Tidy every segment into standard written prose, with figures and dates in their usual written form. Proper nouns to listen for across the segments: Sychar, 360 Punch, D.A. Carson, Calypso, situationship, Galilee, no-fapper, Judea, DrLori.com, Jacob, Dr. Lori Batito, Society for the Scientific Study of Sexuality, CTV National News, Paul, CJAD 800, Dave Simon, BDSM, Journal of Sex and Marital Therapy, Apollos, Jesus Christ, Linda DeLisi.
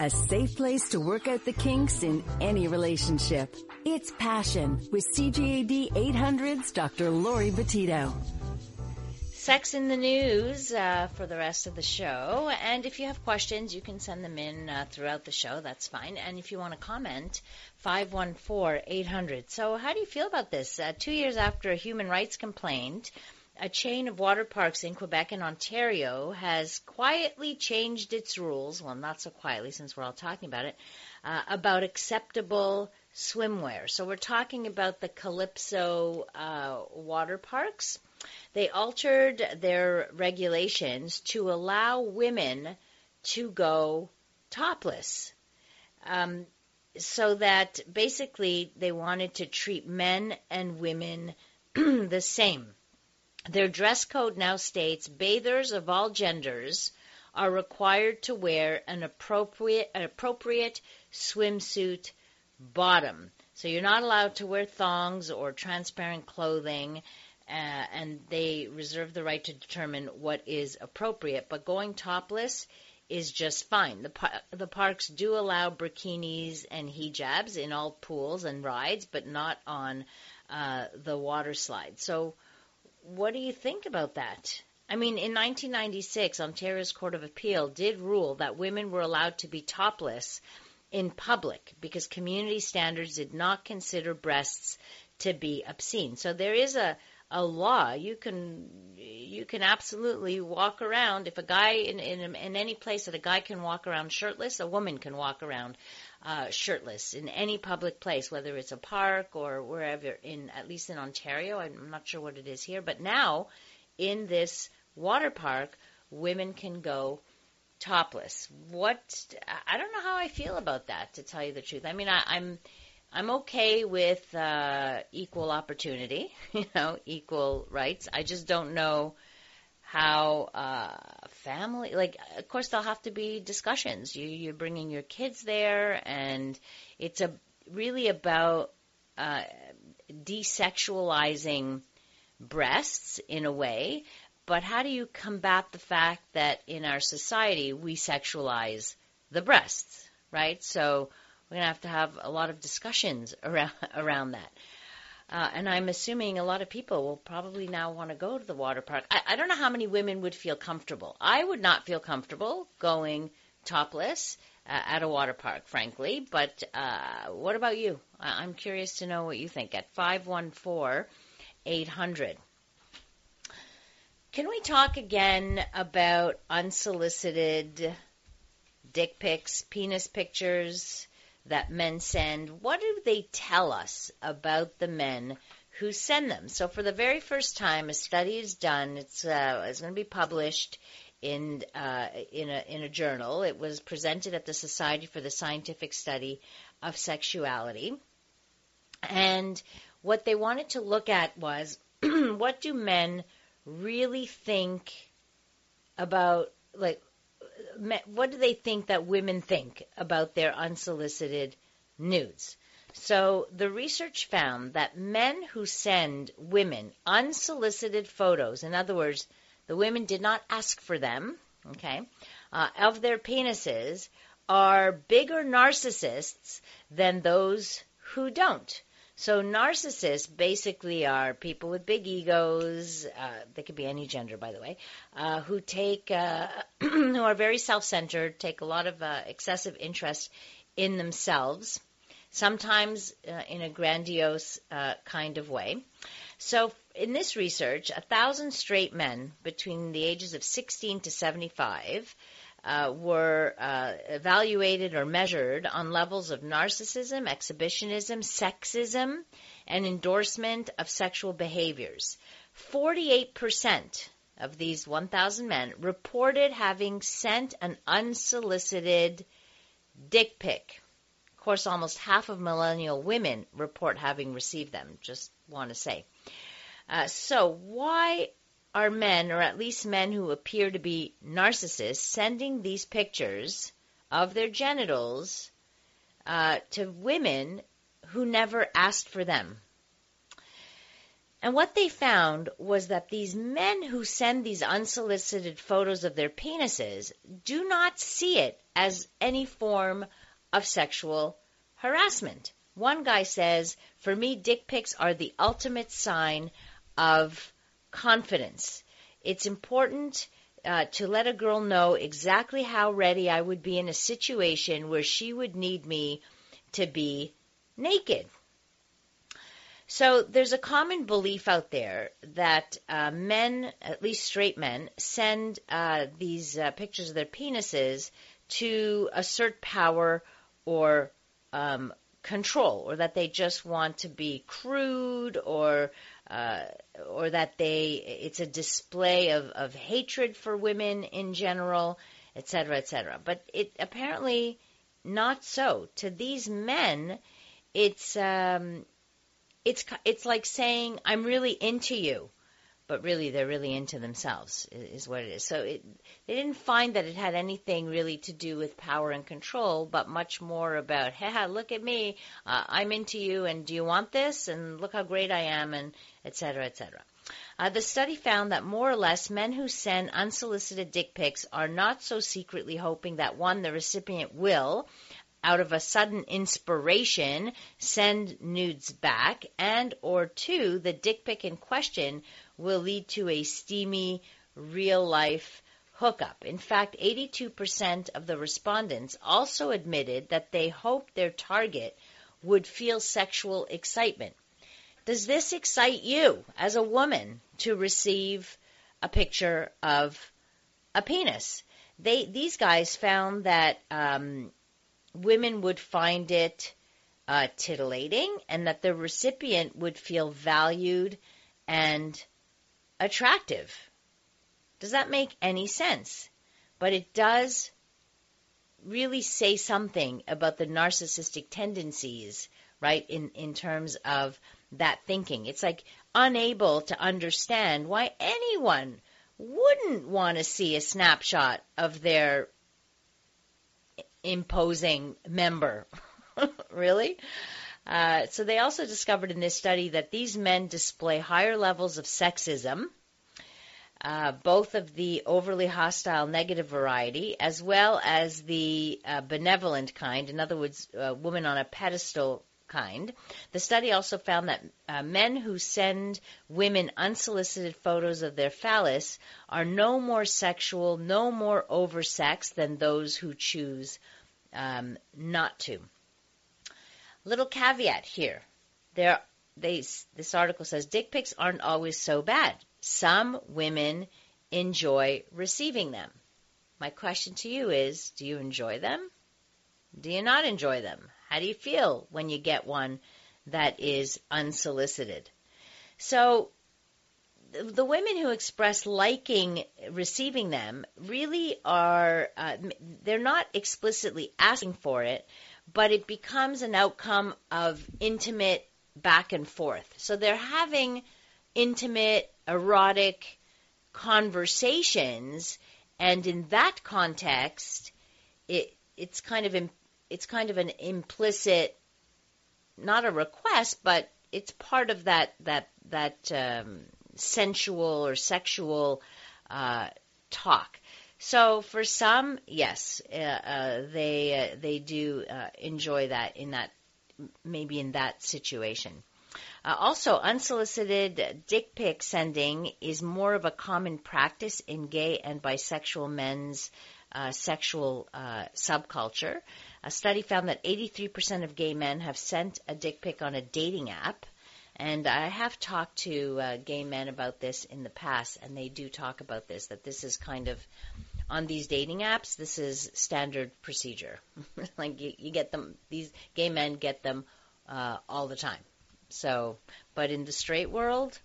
A safe place to work out the kinks in any relationship. It's Passion with CJAD 800's Dr. Lori Batito. Sex in the news for the rest of the show. And if you have questions, you can send them in throughout the show. That's fine. And if you want to comment, 514-800. So how do you feel about this? 2 years after a human rights complaint, a chain of water parks in Quebec and Ontario has quietly changed its rules. Well, not so quietly since we're all talking about it, about acceptable swimwear. So we're talking about the Calypso water parks. They altered their regulations to allow women to go topless. So that basically they wanted to treat men and women the same. Their dress code now states bathers of all genders are required to wear an appropriate swimsuit bottom. So you're not allowed to wear thongs or transparent clothing, and they reserve the right to determine what is appropriate. But going topless is just fine. The parks do allow bikinis and hijabs in all pools and rides, but not on the water slide. So what do you think about that? I mean, in 1996, Ontario's Court of Appeal did rule that women were allowed to be topless in public because community standards did not consider breasts to be obscene. So there is a law. You can absolutely walk around. If a guy in any place that a guy can walk around shirtless, a woman can walk around shirtless in any public place, whether it's a park or wherever, at least in Ontario. I'm not sure what it is here, but now in this water park, women can go topless. I don't know how I feel about that, to tell you the truth. I mean, I'm okay with equal opportunity, equal rights. I just don't know how family, like, of course, there'll have to be discussions. You're bringing your kids there, and it's really about desexualizing breasts in a way. But how do you combat the fact that in our society we sexualize the breasts, right? So we're going to have a lot of discussions around that. And I'm assuming a lot of people will probably now want to go to the water park. I don't know how many women would feel comfortable. I would not feel comfortable going topless at a water park, frankly. But what about you? I'm curious to know what you think at 514-800. Can we talk again about unsolicited dick pics, penis pictures that men send? What do they tell us about the men who send them? So for the very first time, a study is done. It's going to be published in a journal. It was presented at the Society for the Scientific Study of Sexuality. And what they wanted to look at was what do men really think about, like, what do they think that women think about their unsolicited nudes? So the research found that men who send women unsolicited photos, in other words, the women did not ask for them, of their penises, are bigger narcissists than those who don't. So narcissists basically are people with big egos, they could be any gender, by the way, who are very self-centered, take a lot of excessive interest in themselves, sometimes in a grandiose kind of way. So in this research, 1,000 straight men between the ages of 16 to 75 were evaluated or measured on levels of narcissism, exhibitionism, sexism, and endorsement of sexual behaviors. 48% of these 1,000 men reported having sent an unsolicited dick pic. Of course, almost half of millennial women report having received them, just want to say. So why are men, or at least men who appear to be narcissists, sending these pictures of their genitals to women who never asked for them? And what they found was that these men who send these unsolicited photos of their penises do not see it as any form of sexual harassment. One guy says, for me, dick pics are the ultimate sign of confidence. It's important to let a girl know exactly how ready I would be in a situation where she would need me to be naked. So there's a common belief out there that men, at least straight men, send these pictures of their penises to assert power or control, or that they just want to be crude, or that it's a display of hatred for women in general, etc., etc. But it apparently not so. To these men, it's like saying, I'm really into you, but really they're really into themselves is what it is. So they didn't find that it had anything really to do with power and control, but much more about, haha, look at me, I'm into you, and do you want this? And look how great I am, and et cetera, et cetera. The study found that more or less men who send unsolicited dick pics are not so secretly hoping that, one, the recipient will, out of a sudden inspiration, send nudes back, and or two, the dick pic in question will lead to a steamy, real-life hookup. In fact, 82% of the respondents also admitted that they hoped their target would feel sexual excitement. Does this excite you as a woman to receive a picture of a penis? These guys found that women would find it titillating, and that the recipient would feel valued and attractive. Does that make any sense? But it does really say something about the narcissistic tendencies, right, in terms of that thinking. It's like unable to understand why anyone wouldn't want to see a snapshot of their imposing member. Really? So they also discovered in this study that these men display higher levels of sexism, both of the overly hostile negative variety as well as the benevolent kind, in other words, woman on a pedestal kind. The study also found that men who send women unsolicited photos of their phallus are no more sexual, no more oversexed than those who choose not to. Little caveat here. This article says dick pics aren't always so bad. Some women enjoy receiving them. My question to you is, do you enjoy them? Do you not enjoy them? How do you feel when you get one that is unsolicited? So the women who express liking receiving them really are, they're not explicitly asking for it, but it becomes an outcome of intimate back and forth. So they're having intimate, erotic conversations, and in that context, it's kind of an implicit, not a request, but it's part of that sensual or sexual talk. So for some, yes, they do enjoy that in that situation. Also, unsolicited dick pic sending is more of a common practice in gay and bisexual men's sexual subculture. A study found that 83% of gay men have sent a dick pic on a dating app. And I have talked to gay men about this in the past, and they do talk about this, that this is kind of, on these dating apps, this is standard procedure. Like you get them, these gay men get them all the time. So, but in the straight world,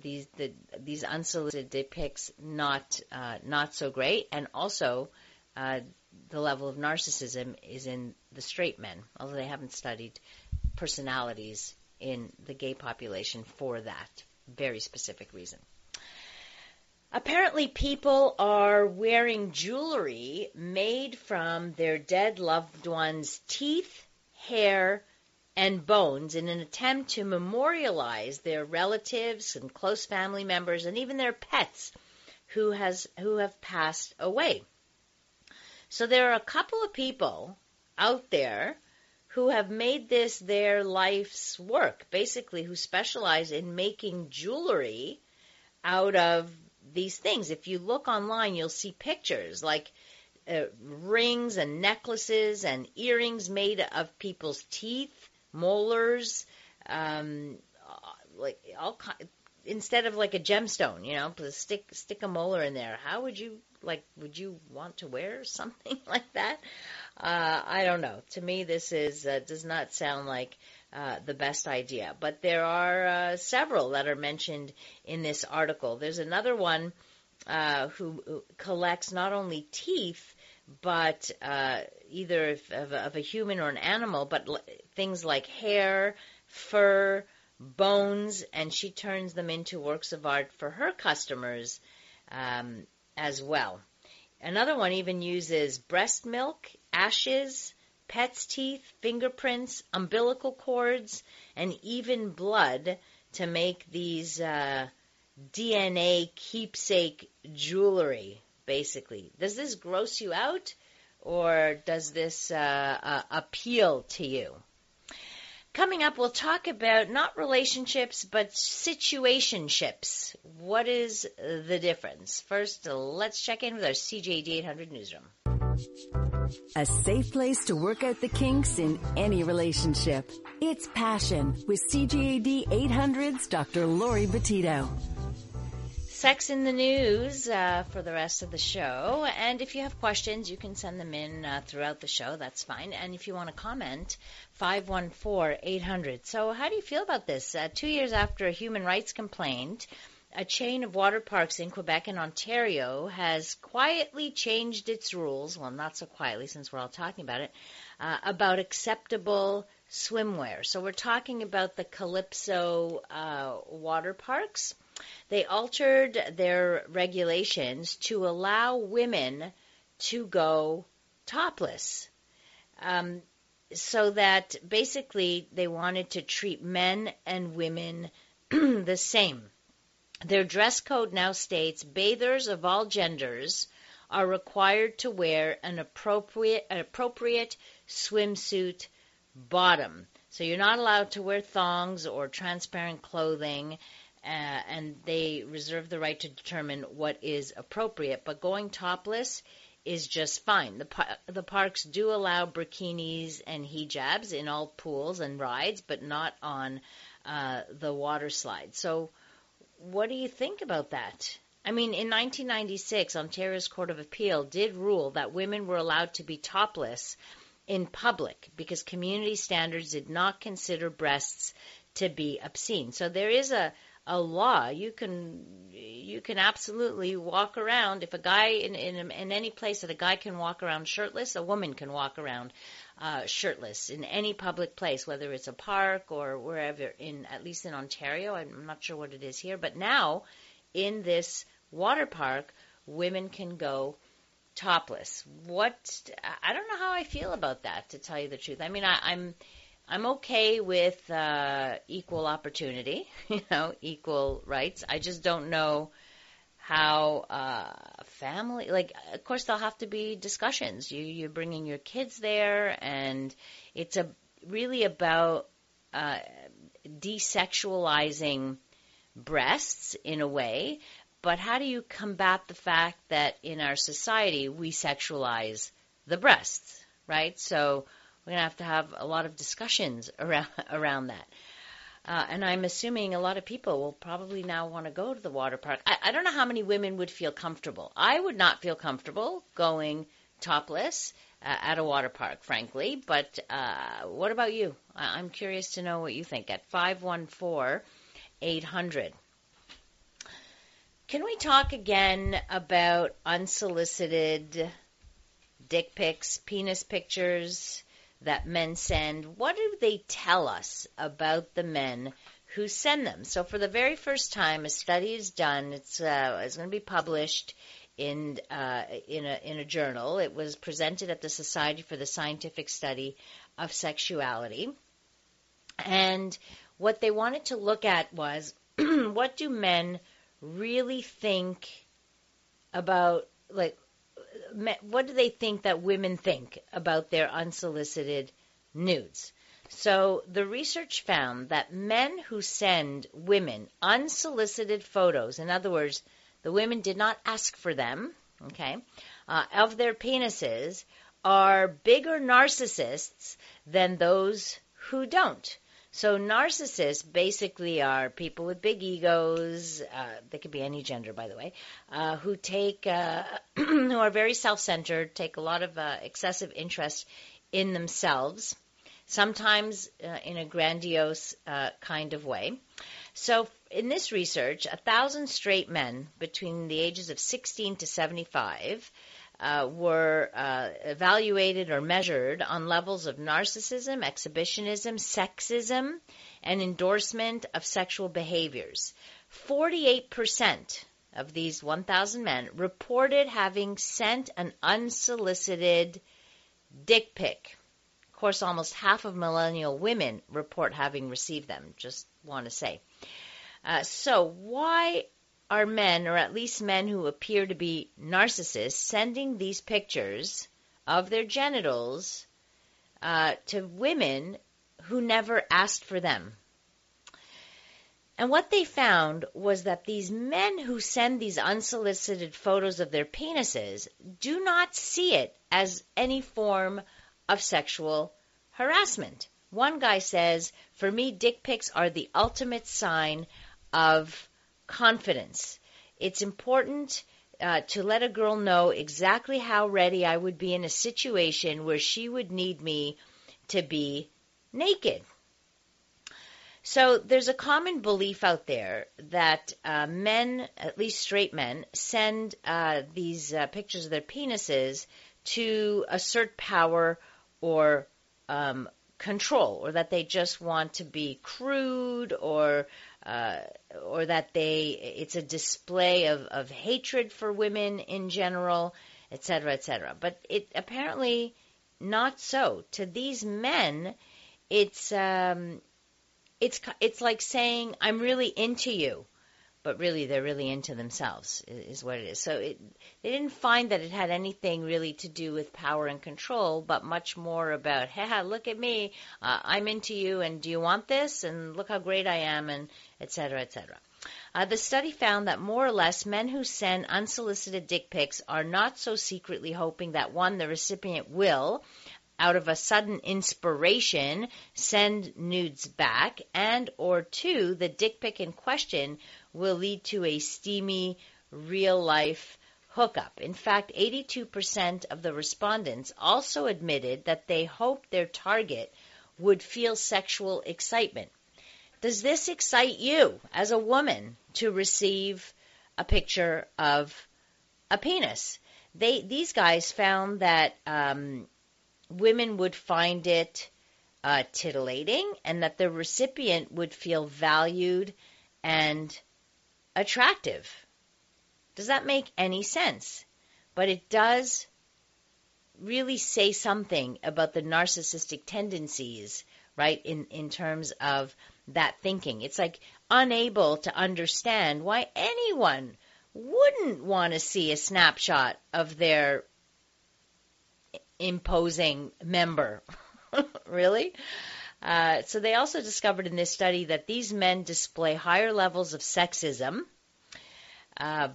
these unsolicited dick pics, not so great. And also, the level of narcissism is in the straight men, although they haven't studied personalities in the gay population for that very specific reason. Apparently, people are wearing jewelry made from their dead loved one's teeth, hair, and bones in an attempt to memorialize their relatives and close family members and even their pets who have passed away. So there are a couple of people out there who have made this their life's work, basically, who specialize in making jewelry out of these things. If you look online, you'll see pictures like rings and necklaces and earrings made of people's teeth, molars, like all kinds. Instead of like a gemstone, you know, stick a molar in there. How would you like? Would you want to wear something like that? I don't know. To me, this is does not sound like the best idea. But there are several that are mentioned in this article. There's another one who collects not only teeth, but either of a human or an animal, but things like hair, fur, bones, and she turns them into works of art for her customers as well. Another one even uses breast milk, ashes, pet's teeth, fingerprints, umbilical cords, and even blood to make these DNA keepsake jewelry, basically. Does this gross you out, or does this appeal to you? Coming up, we'll talk about not relationships, but situationships. What is the difference? First, let's check in with our CJAD 800 newsroom. A safe place to work out the kinks in any relationship. It's Passion with CJAD 800's Dr. Lori Batito. Sex in the news for the rest of the show. And if you have questions, you can send them in throughout the show. That's fine. And if you want to comment, 514-800. So how do you feel about this? 2 years after a human rights complaint, a chain of water parks in Quebec and Ontario has quietly changed its rules. Well, not so quietly since we're all talking about it, about acceptable swimwear. So we're talking about the Calypso water parks. They altered their regulations to allow women to go topless, so that basically they wanted to treat men and women the same. Their dress code now states bathers of all genders are required to wear an appropriate swimsuit bottom. So you're not allowed to wear thongs or transparent clothing. And they reserve the right to determine what is appropriate. But going topless is just fine. The parks do allow bikinis and hijabs in all pools and rides, but not on the water slide. So what do you think about that? I mean, in 1996, Ontario's Court of Appeal did rule that women were allowed to be topless in public because community standards did not consider breasts to be obscene. So there is a law. You can absolutely walk around. If a guy in any place that a guy can walk around shirtless, a woman can walk around shirtless in any public place, whether it's a park or wherever, at least in Ontario. I'm not sure what it is here, but now in this water park, women can go topless. I don't know how I feel about that, to tell you the truth. I mean, I'm okay with equal opportunity, you know, equal rights. I just don't know how family, like, of course, there'll have to be discussions. You're bringing your kids there, and it's really about desexualizing breasts in a way. But how do you combat the fact that in our society we sexualize the breasts, right? So we're going to have a lot of discussions around that. And I'm assuming a lot of people will probably now want to go to the water park. I don't know how many women would feel comfortable. I would not feel comfortable going topless at a water park, frankly. But what about you? I'm curious to know what you think at 514-800. Can we talk again about unsolicited dick pics, penis pictures that men send? What do they tell us about the men who send them? So for the very first time, a study is done. It's going to be published in a journal. It was presented at the Society for the Scientific Study of Sexuality. And what they wanted to look at was what do men really think about, like, what do they think that women think about their unsolicited nudes? So the research found that men who send women unsolicited photos, in other words, the women did not ask for them, okay, of their penises, are bigger narcissists than those who don't. So narcissists basically are people with big egos, they could be any gender, by the way, who take, who are very self-centered, take a lot of excessive interest in themselves, sometimes in a grandiose kind of way. So in this research, 1,000 straight men between the ages of 16 to 75 were evaluated or measured on levels of narcissism, exhibitionism, sexism, and endorsement of sexual behaviors. 48% of these 1,000 men reported having sent an unsolicited dick pic. Of course, almost half of millennial women report having received them, just want to say. So why are men, or at least men who appear to be narcissists, sending these pictures of their genitals to women who never asked for them? And what they found was that these men who send these unsolicited photos of their penises do not see it as any form of sexual harassment. One guy says, "For me, dick pics are the ultimate sign of confidence. It's important to let a girl know exactly how ready I would be in a situation where she would need me to be naked." So there's a common belief out there that men, at least straight men, send these pictures of their penises to assert power or control, or that they just want to be crude, or that it's a display of hatred for women in general, etc., etc. But it apparently not so. To these men, it's like saying, "I'm really into you," but really they're really into themselves is what it is. So they didn't find that it had anything really to do with power and control, but much more about, "Haha, look at me, I'm into you, and do you want this? And look how great I am," and et cetera, et cetera. The study found that more or less men who send unsolicited dick pics are not so secretly hoping that, one, the recipient will, out of a sudden inspiration, send nudes back, and or two, the dick pic in question will lead to a steamy, real-life hookup. In fact, 82% of the respondents also admitted that they hoped their target would feel sexual excitement. Does this excite you as a woman to receive a picture of a penis? These guys found that women would find it titillating, and that the recipient would feel valued and attractive. Does that make any sense? But it does really say something about the narcissistic tendencies, right, in terms of that thinking. It's like unable to understand why anyone wouldn't want to see a snapshot of their imposing member. Really? So they also discovered in this study that these men display higher levels of sexism,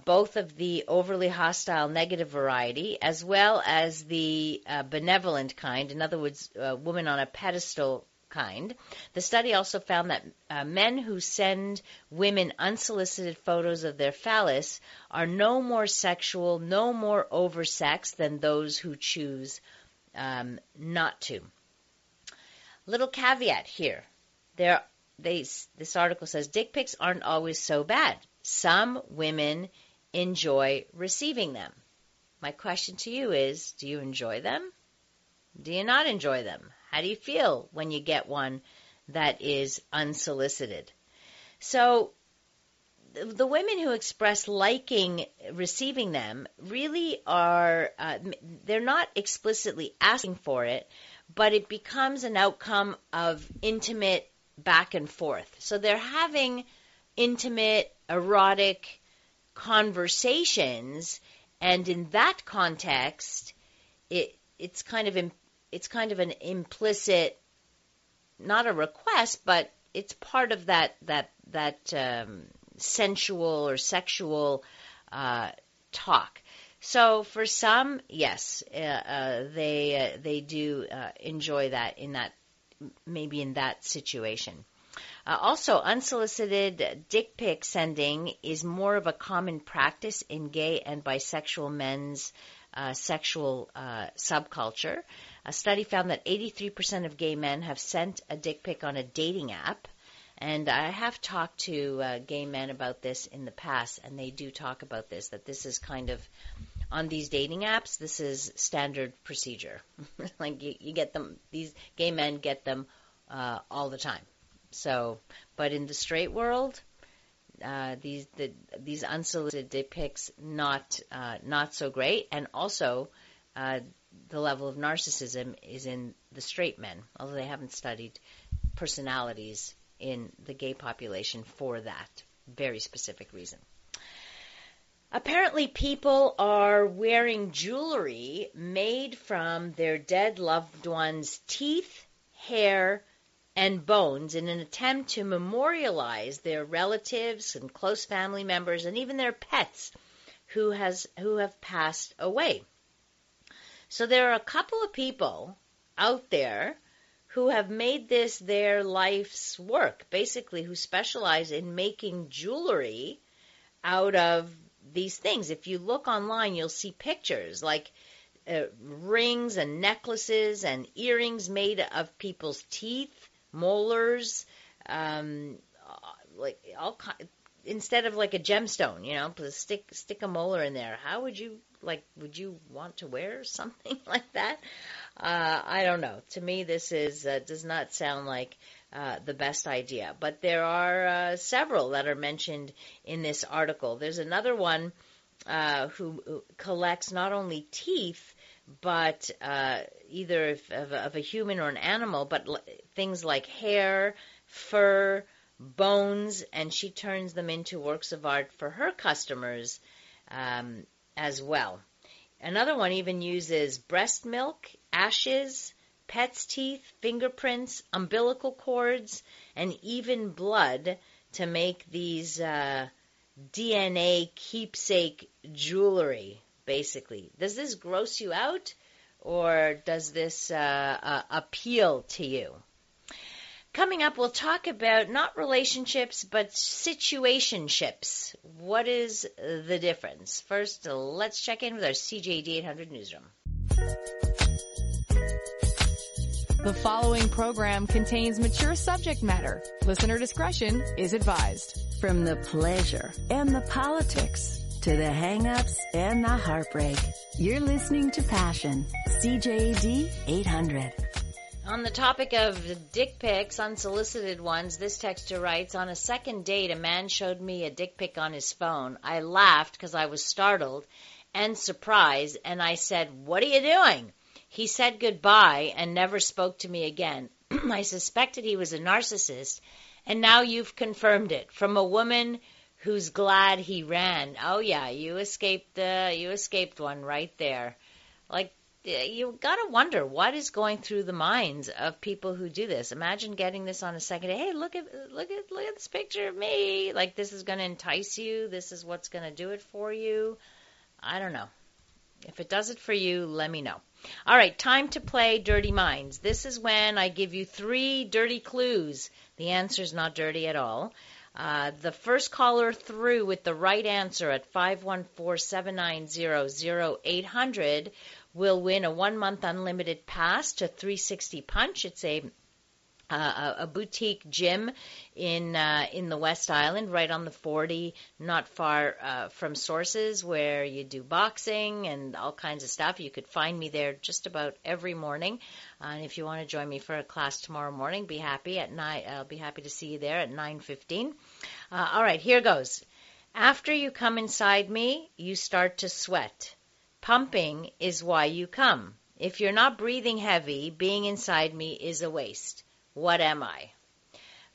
both of the overly hostile negative variety as well as the benevolent kind, in other words, woman on a pedestal kind. The study also found that men who send women unsolicited photos of their phallus are no more sexual, no more oversexed than those who choose not to. Little caveat here. This article says dick pics aren't always so bad. Some women enjoy receiving them. My question to you is, do you enjoy them? Do you not enjoy them? How do you feel when you get one that is unsolicited? So the women who express liking receiving them really are, they're not explicitly asking for it, but it becomes an outcome of intimate back and forth. So they're having intimate, erotic conversations, And in that context, it's kind of an implicit, not a request, but it's part of that sensual or sexual talk. So for some, yes, they do enjoy that in that situation. Also, unsolicited dick pic sending is more of a common practice in gay and bisexual men's sexual subculture. A study found that 83% of gay men have sent a dick pic on a dating app. And I have talked to gay men about this in the past, and they do talk about this, that this is kind of, on these dating apps, this is standard procedure. Like you get them, these gay men get them all the time. So, but in the straight world, these unsolicited dick pics not so great, and also the level of narcissism is in the straight men, although they haven't studied personalities in the gay population for that very specific reason. Apparently, people are wearing jewelry made from their dead loved one's teeth, hair, and bones in an attempt to memorialize their relatives and close family members and even their pets who have passed away. So there are a couple of people out there who have made this their life's work, basically, who specialize in making jewelry out of these things. If you look online, you'll see pictures like rings and necklaces and earrings made of people's teeth, molars, like all kind, instead of like a gemstone, you know, stick a molar in there. How would you want to wear something like that? I don't know. To me, this is does not sound like the best idea. But there are several that are mentioned in this article. There's another one who collects not only teeth, but either of a human or an animal, but things like hair, fur, bones, and she turns them into works of art for her customers as well. Another one even uses breast milk, ashes, pet's teeth, fingerprints, umbilical cords, and even blood to make these DNA keepsake jewelry, basically. Does this gross you out, or does this appeal to you? Coming up, we'll talk about not relationships, but situationships. What is the difference? First, let's check in with our CJAD 800 newsroom. The following program contains mature subject matter. Listener discretion is advised. From the pleasure and the politics to the hang-ups and the heartbreak, you're listening to Passion, CJAD 800. On the topic of dick pics, unsolicited ones, this texter writes, on a second date, a man showed me a dick pic on his phone. I laughed because I was startled and surprised, and I said, "What are you doing?" He said goodbye and never spoke to me again. I suspected he was a narcissist, and now you've confirmed it from a woman who's glad he ran. Oh, yeah, you escaped one right there. Like, you got to wonder what is going through the minds of people who do this. Imagine getting this on a second day. Hey, look at this picture of me. Like, this is going to entice you. This is what's going to do it for you. I don't know. If it does it for you, let me know. All right, time to play Dirty Minds. This is when I give you three dirty clues. The answer is not dirty at all. The first caller through with the right answer at 514-790-0800 will win a 1-month unlimited pass to 360 Punch. It's a boutique gym in the West Island, right on the 40, not far from Sources, where you do boxing and all kinds of stuff. You could find me there just about every morning. And if you want to join me for a class tomorrow morning, be happy at 9. I'll be happy to see you there at 9:15. All right, here goes. After you come inside me, you start to sweat. Pumping is why you come. If you're not breathing heavy, being inside me is a waste. What am I?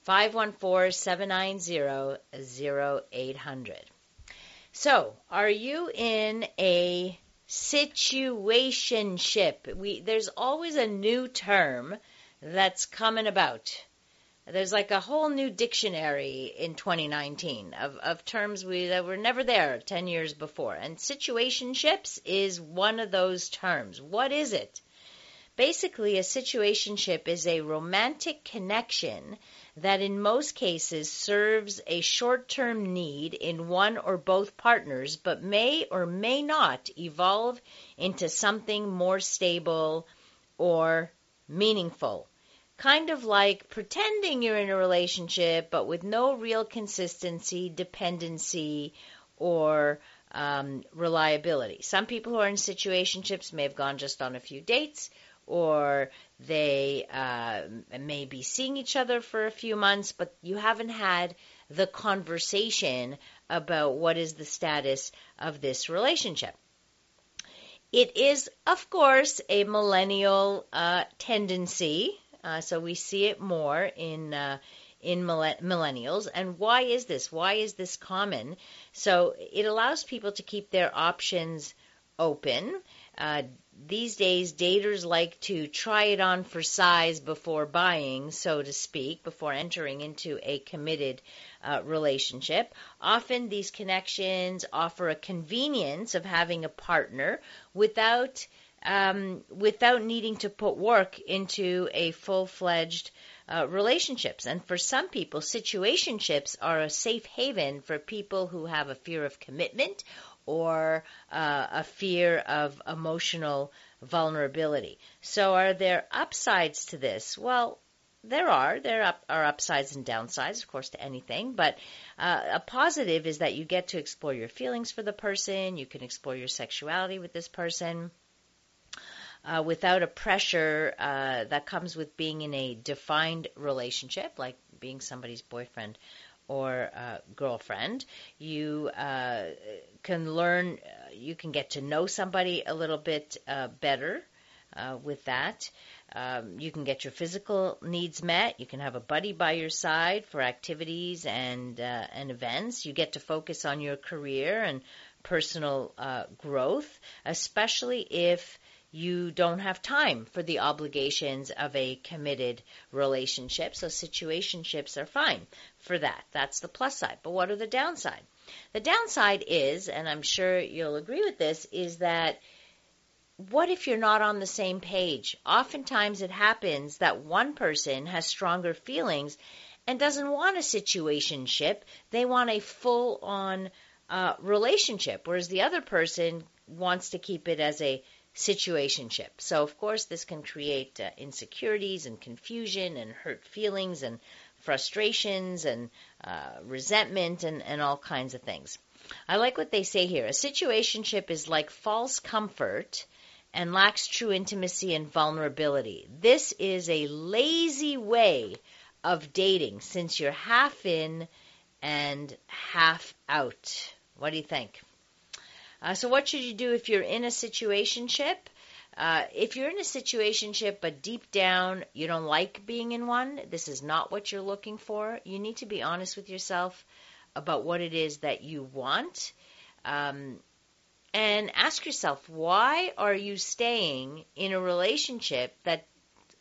514-790-0800. So, are you in a situationship? There's always a new term that's coming about. There's like a whole new dictionary in 2019 of terms that were never there 10 years before. And situationships is one of those terms. What is it? Basically, a situationship is a romantic connection that in most cases serves a short-term need in one or both partners, but may or may not evolve into something more stable or meaningful. Kind of like pretending you're in a relationship, but with no real consistency, dependency, or reliability. Some people who are in situationships may have gone just on a few dates, or they may be seeing each other for a few months, but you haven't had the conversation about what is the status of this relationship. It is, of course, a millennial tendency. So we see it more in millennials. And why is this? Why is this common? So it allows people to keep their options open. These days, daters like to try it on for size before buying, so to speak, before entering into a committed relationship. Often these connections offer a convenience of having a partner without needing to put work into a full-fledged relationships. And for some people, situationships are a safe haven for people who have a fear of commitment or a fear of emotional vulnerability. So are there upsides to this? Well, there are. There are upsides and downsides, of course, to anything. But a positive is that you get to explore your feelings for the person. You can explore your sexuality with this person. Without a pressure that comes with being in a defined relationship, like being somebody's boyfriend or girlfriend. You can learn, you can get to know somebody a little bit better with that. You can get your physical needs met. You can have a buddy by your side for activities and events. You get to focus on your career and personal growth, especially if you don't have time for the obligations of a committed relationship. So situationships are fine for that. That's the plus side. But what are the downside? The downside is, and I'm sure you'll agree with this, is that what if you're not on the same page? Oftentimes it happens that one person has stronger feelings and doesn't want a situationship. They want a full-on relationship, whereas the other person wants to keep it as a situationship. So, of course, this can create insecurities and confusion and hurt feelings and frustrations and resentment and all kinds of things. I like what they say here. A situationship is like false comfort and lacks true intimacy and vulnerability. This is a lazy way of dating since you're half in and half out. What do you think? So what should you do if you're in a situationship? If you're in a situationship, but deep down you don't like being in one, this is not what you're looking for, you need to be honest with yourself about what it is that you want. And ask yourself, why are you staying in a relationship that,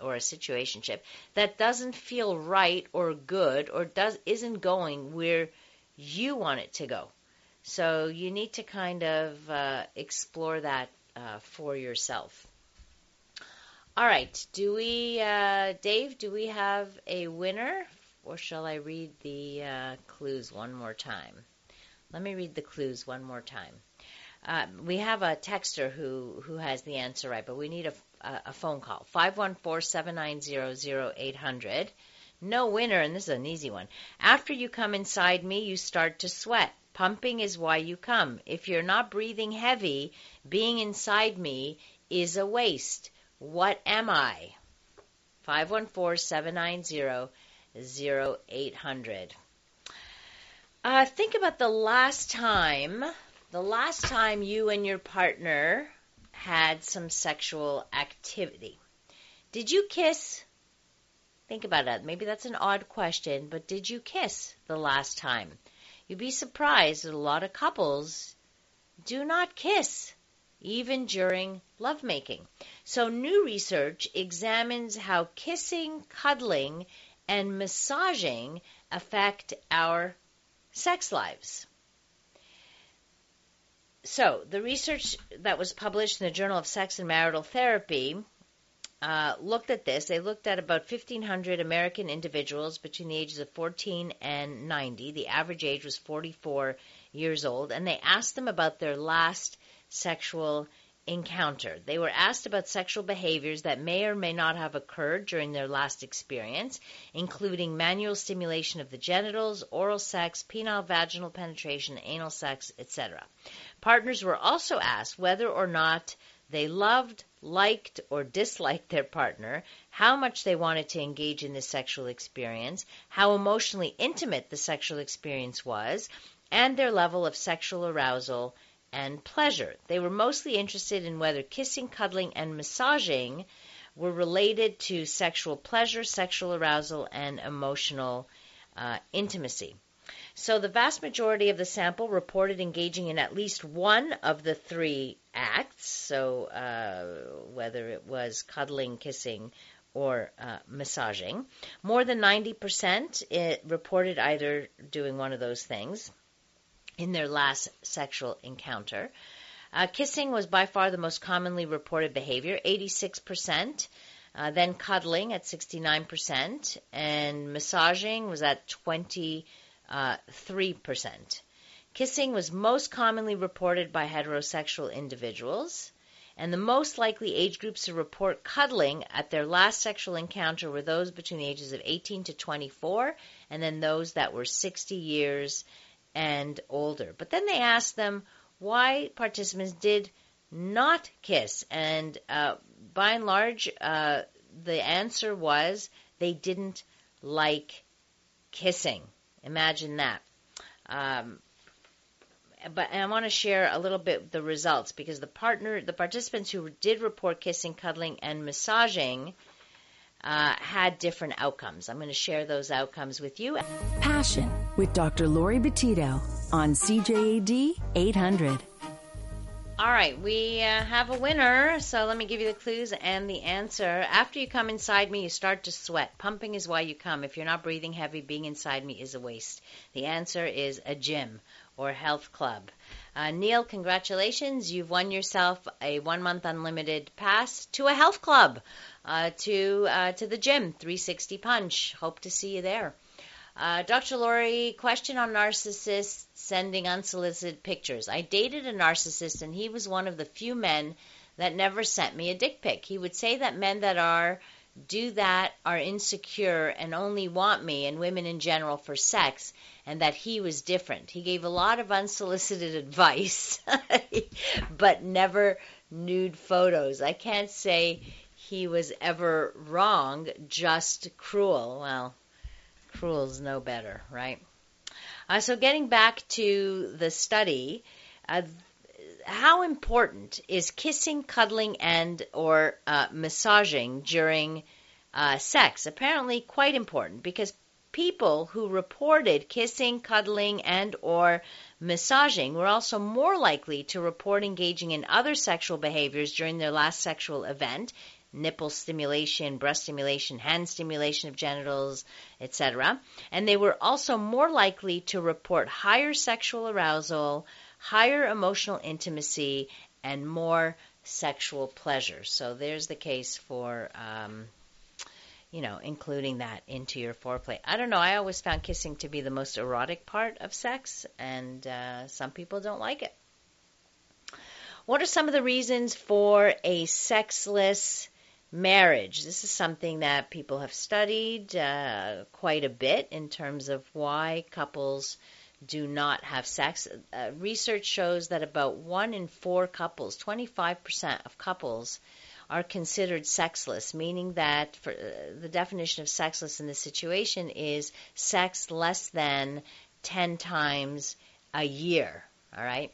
or a situationship, that doesn't feel right or good or isn't going where you want it to go? So you need to kind of explore that for yourself. All right. Dave, do we have a winner? Or shall I read the clues one more time? Let me read the clues one more time. We have a texter who has the answer right, but we need a phone call. 514-790-0800. No winner, and this is an easy one. After you come inside me, you start to sweat. Pumping is why you come. If you're not breathing heavy, being inside me is a waste. What am I? 514-790-0800. Think about the last time you and your partner had some sexual activity. Did you kiss? Think about that. Maybe that's an odd question, but did you kiss the last time You'd be surprised that a lot of couples do not kiss, even during lovemaking. So new research examines how kissing, cuddling, and massaging affect our sex lives. So the research that was published in the Journal of Sex and Marital Therapy looked at this. They looked at about 1,500 American individuals between the ages of 14 and 90. The average age was 44 years old, and they asked them about their last sexual encounter. They were asked about sexual behaviors that may or may not have occurred during their last experience, including manual stimulation of the genitals, oral sex, penile vaginal penetration, anal sex, etc. Partners were also asked whether or not they loved, liked, or disliked their partner, how much they wanted to engage in the sexual experience, how emotionally intimate the sexual experience was, and their level of sexual arousal and pleasure. They were mostly interested in whether kissing, cuddling, and massaging were related to sexual pleasure, sexual arousal, and emotional intimacy. So the vast majority of the sample reported engaging in at least one of the three acts, so whether it was cuddling, kissing, or massaging. More than 90% reported either doing one of those things in their last sexual encounter. Kissing was by far the most commonly reported behavior, 86%, then cuddling at 69%, and massaging was at 23%. Kissing was most commonly reported by heterosexual individuals, and the most likely age groups to report cuddling at their last sexual encounter were those between the ages of 18 to 24, and then those that were 60 years and older. But then they asked them why participants did not kiss, and by and large, the answer was they didn't like kissing. Imagine that. But I want to share a little bit the results, because the participants who did report kissing, cuddling, and massaging had different outcomes. I'm going to share those outcomes with you. Passion with Dr. Lori Batito on CJAD 800. All right, we have a winner, so let me give you the clues and the answer. After you come inside me, you start to sweat. Pumping is why you come. If you're not breathing heavy, being inside me is a waste. The answer is a gym or health club. Neil, congratulations. You've won yourself a 1-month unlimited pass to a health club, to the gym, 360 Punch. Hope to see you there. Dr. Lori, question on narcissists sending unsolicited pictures. I dated a narcissist, and he was one of the few men that never sent me a dick pic. He would say that men that are insecure and only want me and women in general for sex, and that he was different. He gave a lot of unsolicited advice, but never nude photos. I can't say he was ever wrong, just cruel. Well, cruel's no better, right? So getting back to the study, how important is kissing, cuddling, and or massaging during sex? Apparently quite important, because people who reported kissing, cuddling, and or massaging were also more likely to report engaging in other sexual behaviors during their last sexual event: nipple stimulation, breast stimulation, hand stimulation of genitals, etc. And they were also more likely to report higher sexual arousal, higher emotional intimacy, and more sexual pleasure. So there's the case for, including that into your foreplay. I don't know. I always found kissing to be the most erotic part of sex, and some people don't like it. What are some of the reasons for a sexless marriage? This is something that people have studied quite a bit in terms of why couples do not have sex. Research shows that about 1 in 4 couples, 25% of couples, are considered sexless, meaning that the definition of sexless in this situation is sex less than 10 times a year. All right.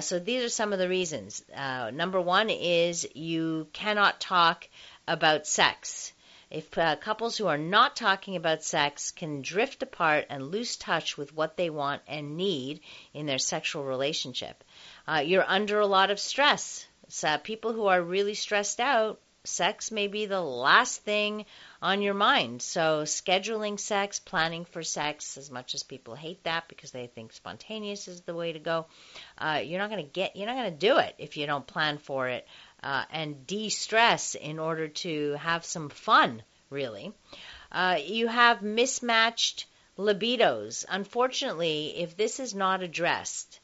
So these are some of the reasons. Number 1 is you cannot talk about sex. If couples who are not talking about sex can drift apart and lose touch with what they want and need in their sexual relationship. You're under a lot of stress. So people who are really stressed out, sex may be the last thing on your mind. So scheduling sex, planning for sex, as much as people hate that because they think spontaneous is the way to go, you're not going to do it if you don't plan for it and de-stress in order to have some fun, really. You have mismatched libidos. Unfortunately, if this is not addressed,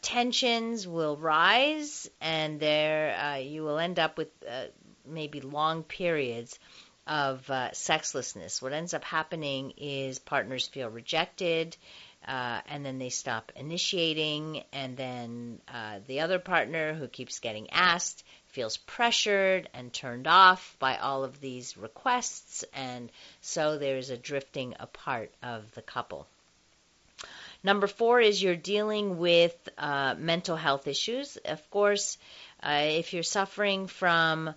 tensions will rise, and you will end up with maybe long periods of sexlessness. What ends up happening is partners feel rejected, and then they stop initiating, and then the other partner who keeps getting asked feels pressured and turned off by all of these requests, and so there's a drifting apart of the couple. Number 4 is you're dealing with mental health issues. Of course, if you're suffering from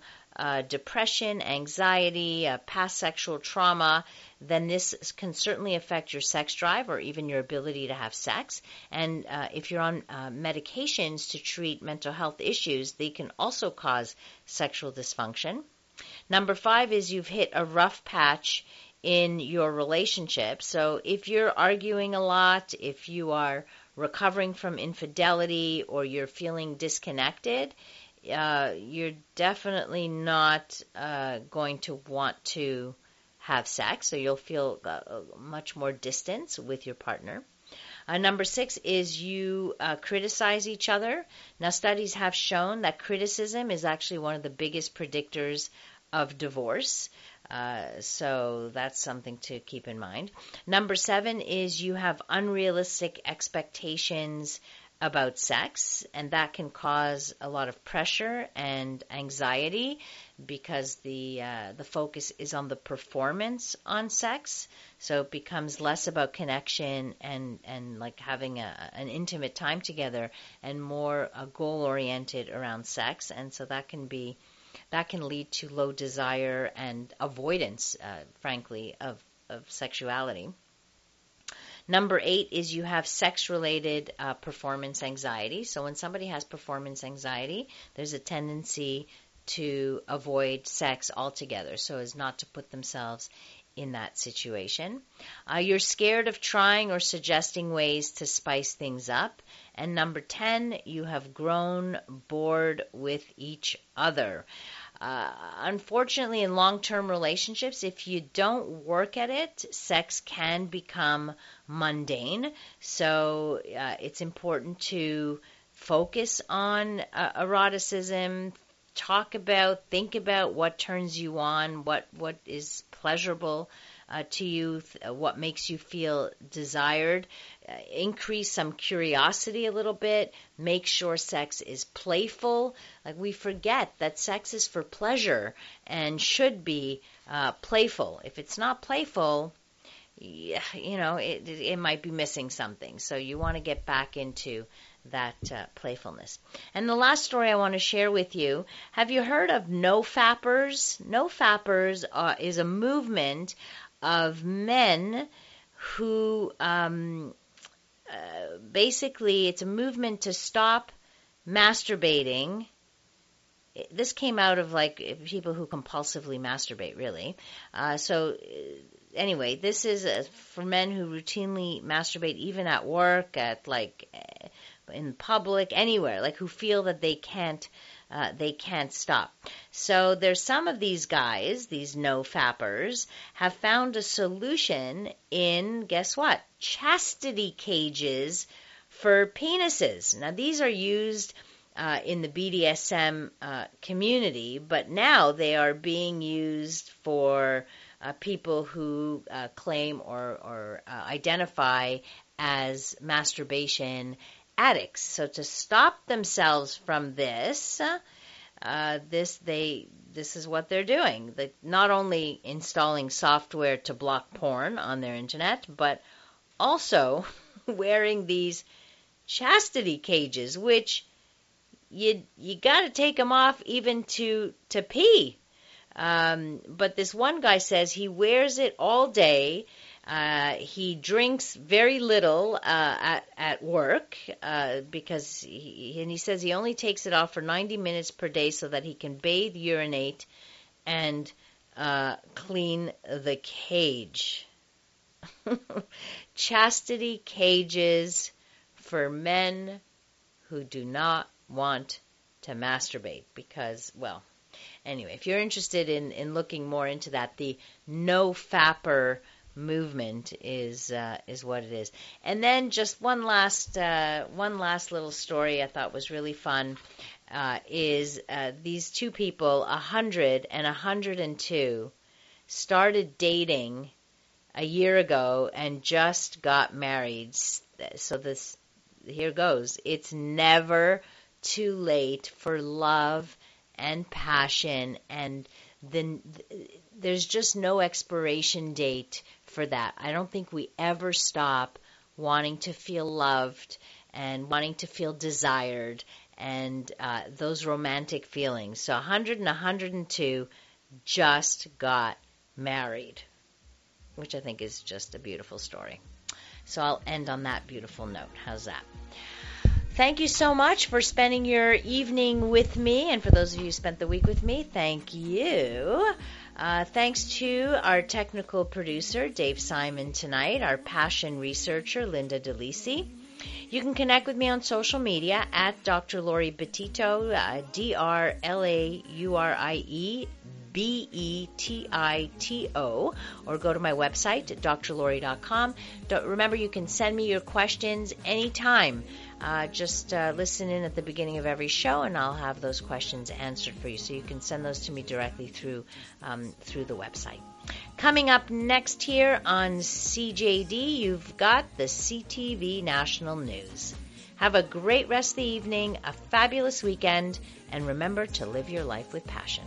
depression, anxiety, past sexual trauma, then this can certainly affect your sex drive or even your ability to have sex. And if you're on medications to treat mental health issues, they can also cause sexual dysfunction. Number 5 is you've hit a rough patch in your relationship. So if you're arguing a lot, if you are recovering from infidelity, or you're feeling disconnected, you're definitely not going to want to have sex. So you'll feel much more distance with your partner. Number 6 is you criticize each other. Now, studies have shown that criticism is actually one of the biggest predictors of divorce. So that's something to keep in mind. Number 7 is you have unrealistic expectations about sex, and that can cause a lot of pressure and anxiety because the focus is on the performance on sex. So it becomes less about connection and like having an intimate time together and more goal-oriented around sex. And so that can lead to low desire and avoidance, frankly, of sexuality. Number 8 is you have sex-related performance anxiety. So when somebody has performance anxiety, there's a tendency to avoid sex altogether so as not to put themselves in that situation. You're scared of trying or suggesting ways to spice things up. And number 10, you have grown bored with each other. Unfortunately, in long-term relationships, if you don't work at it, sex can become mundane. So it's important to focus on eroticism, think about what turns you on, what is pleasurable to you, what makes you feel desired. Increase some curiosity a little bit. Make sure sex is playful. Like, we forget that sex is for pleasure and should be playful. If it's not playful, it might be missing something. So you want to get back into that playfulness. And the last story I want to share with you, have you heard of no-fappers? No-fappers is a movement of men who basically it's a movement to stop masturbating. This came out of like people who compulsively masturbate, really. Anyway, this is for men who routinely masturbate, even at work, at in public, anywhere, who feel that they can't stop. So there's some of these guys, these no-fappers, have found a solution in, guess what, chastity cages for penises. Now, these are used in the BDSM community, but now they are being used for people who claim or identify as masturbation addicts. So to stop themselves from this, this is what they're doing. They're not only installing software to block porn on their internet, but also wearing these chastity cages, which you got to take them off even to pee. But this one guy says he wears it all day. He drinks very little at work because he says he only takes it off for 90 minutes per day so that he can bathe, urinate, and clean the cage. Chastity cages for men who do not want to masturbate because, well, anyway, if you're interested in looking more into that, the no fapper movement is what it is. And then just one last little story I thought was really fun is these two people, 100 and 102, started dating a year ago and just got married. So this, here goes. It's never too late for love and passion, and then there's just no expiration date for that. I don't think we ever stop wanting to feel loved and wanting to feel desired and those romantic feelings. So 100 and 102 just got married, which I think is just a beautiful story. So I'll end on that beautiful note. How's that? Thank you so much for spending your evening with me. And for those of you who spent the week with me, thank you. Thanks to our technical producer, Dave Simon, tonight, our passion researcher, Linda DeLisi. You can connect with me on social media at Dr. Lori Batito, DrLori Betito, or go to my website at DrLori.com. Remember, you can send me your questions anytime. Just listen in at the beginning of every show, and I'll have those questions answered for you. So you can send those to me directly through the website. Coming up next here on CJD, you've got the CTV National News. Have a great rest of the evening, a fabulous weekend, and remember to live your life with passion.